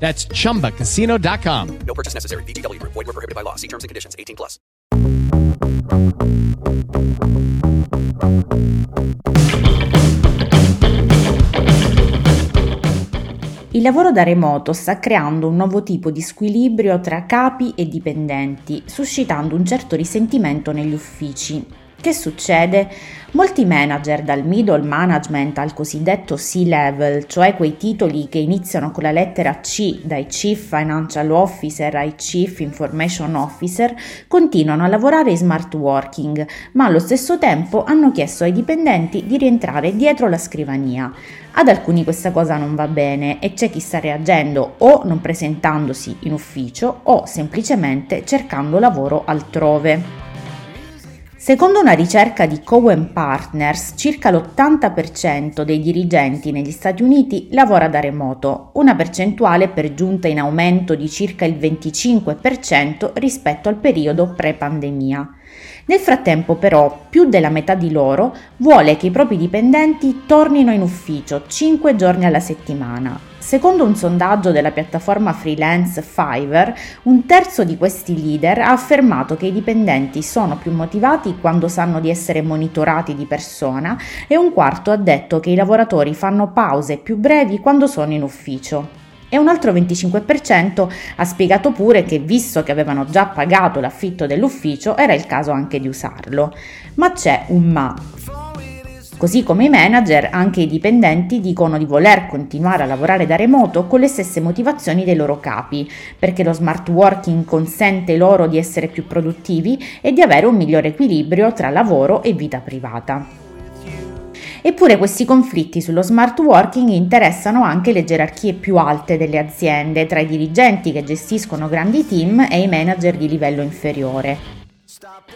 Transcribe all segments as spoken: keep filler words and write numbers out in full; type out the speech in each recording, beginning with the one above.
That's chumba casino dot com. No purchase necessary. V G W Group. Void where prohibited by law. See terms and conditions. eighteen plus. Il lavoro da remoto sta creando un nuovo tipo di squilibrio tra capi e dipendenti, suscitando un certo risentimento negli uffici. Che succede? Molti manager, dal middle management al cosiddetto C-level, cioè quei titoli che iniziano con la lettera C, dai Chief Financial Officer ai Chief Information Officer, continuano a lavorare in smart working, ma allo stesso tempo hanno chiesto ai dipendenti di rientrare dietro la scrivania. Ad alcuni questa cosa non va bene e c'è chi sta reagendo o non presentandosi in ufficio o semplicemente cercando lavoro altrove. Secondo una ricerca di Cowen Partners, circa l'ottanta per cento dei dirigenti negli Stati Uniti lavora da remoto, una percentuale per giunta in aumento di circa il venticinque per cento rispetto al periodo pre-pandemia. Nel frattempo però più della metà di loro vuole che i propri dipendenti tornino in ufficio cinque giorni alla settimana. Secondo un sondaggio della piattaforma freelance Fiverr, un terzo di questi leader ha affermato che i dipendenti sono più motivati quando sanno di essere monitorati di persona e un quarto ha detto che i lavoratori fanno pause più brevi quando sono in ufficio. E un altro venticinque per cento ha spiegato pure che, visto che avevano già pagato l'affitto dell'ufficio, era il caso anche di usarlo. Ma c'è un ma. Così come i manager, anche i dipendenti dicono di voler continuare a lavorare da remoto con le stesse motivazioni dei loro capi, perché lo smart working consente loro di essere più produttivi e di avere un migliore equilibrio tra lavoro e vita privata. Eppure questi conflitti sullo smart working interessano anche le gerarchie più alte delle aziende, tra i dirigenti che gestiscono grandi team e i manager di livello inferiore.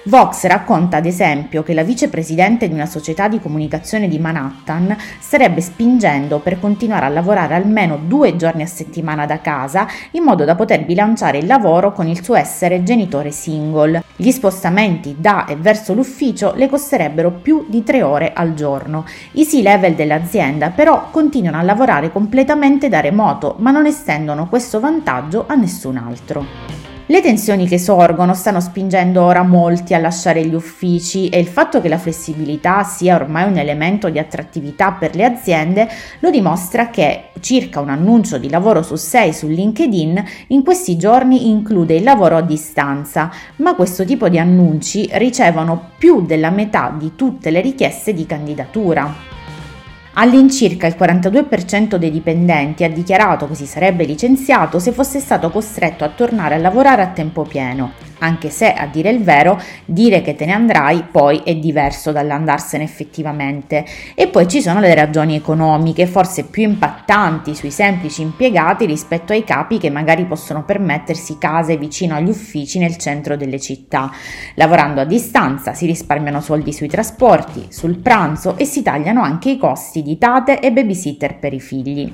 Vox racconta ad esempio che la vicepresidente di una società di comunicazione di Manhattan starebbe spingendo per continuare a lavorare almeno due giorni a settimana da casa in modo da poter bilanciare il lavoro con il suo essere genitore single. Gli spostamenti da e verso l'ufficio le costerebbero più di tre ore al giorno. I C-level dell'azienda però continuano a lavorare completamente da remoto, ma non estendono questo vantaggio a nessun altro. Le tensioni che sorgono stanno spingendo ora molti a lasciare gli uffici e il fatto che la flessibilità sia ormai un elemento di attrattività per le aziende lo dimostra che circa un annuncio di lavoro su sei su LinkedIn in questi giorni include il lavoro a distanza, ma questo tipo di annunci ricevono più della metà di tutte le richieste di candidatura. All'incirca il quarantadue per cento dei dipendenti ha dichiarato che si sarebbe licenziato se fosse stato costretto a tornare a lavorare a tempo pieno, anche se, a dire il vero, dire che te ne andrai poi è diverso dall'andarsene effettivamente. E poi ci sono le ragioni economiche, forse più impattanti sui semplici impiegati rispetto ai capi che magari possono permettersi case vicino agli uffici nel centro delle città. Lavorando a distanza si risparmiano soldi sui trasporti, sul pranzo e si tagliano anche i costi di tate e babysitter per i figli.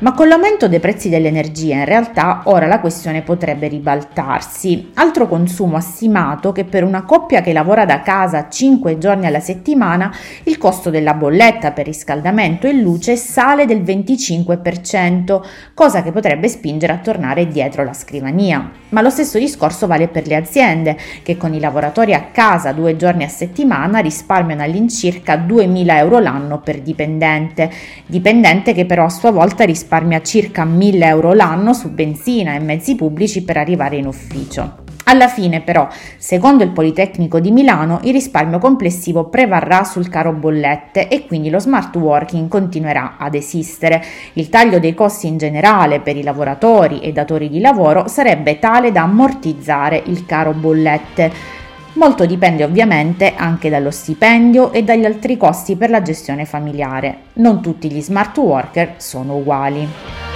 Ma con l'aumento dei prezzi dell'energia in realtà ora la questione potrebbe ribaltarsi. Altro consumo ha stimato che per una coppia che lavora da casa cinque giorni alla settimana il costo della bolletta per riscaldamento e luce sale del venticinque per cento, cosa che potrebbe spingere a tornare dietro la scrivania. Ma lo stesso discorso vale per le aziende, che con i lavoratori a casa due giorni a settimana risparmiano all'incirca duemila euro l'anno per dipendente, dipendente che però a sua volta risparmia risparmia circa mille euro l'anno su benzina e mezzi pubblici per arrivare in ufficio. Alla fine però, secondo il Politecnico di Milano, il risparmio complessivo prevarrà sul caro bollette e quindi lo smart working continuerà ad esistere. Il taglio dei costi in generale per i lavoratori e datori di lavoro sarebbe tale da ammortizzare il caro bollette. Molto dipende ovviamente anche dallo stipendio e dagli altri costi per la gestione familiare. Non tutti gli smart worker sono uguali.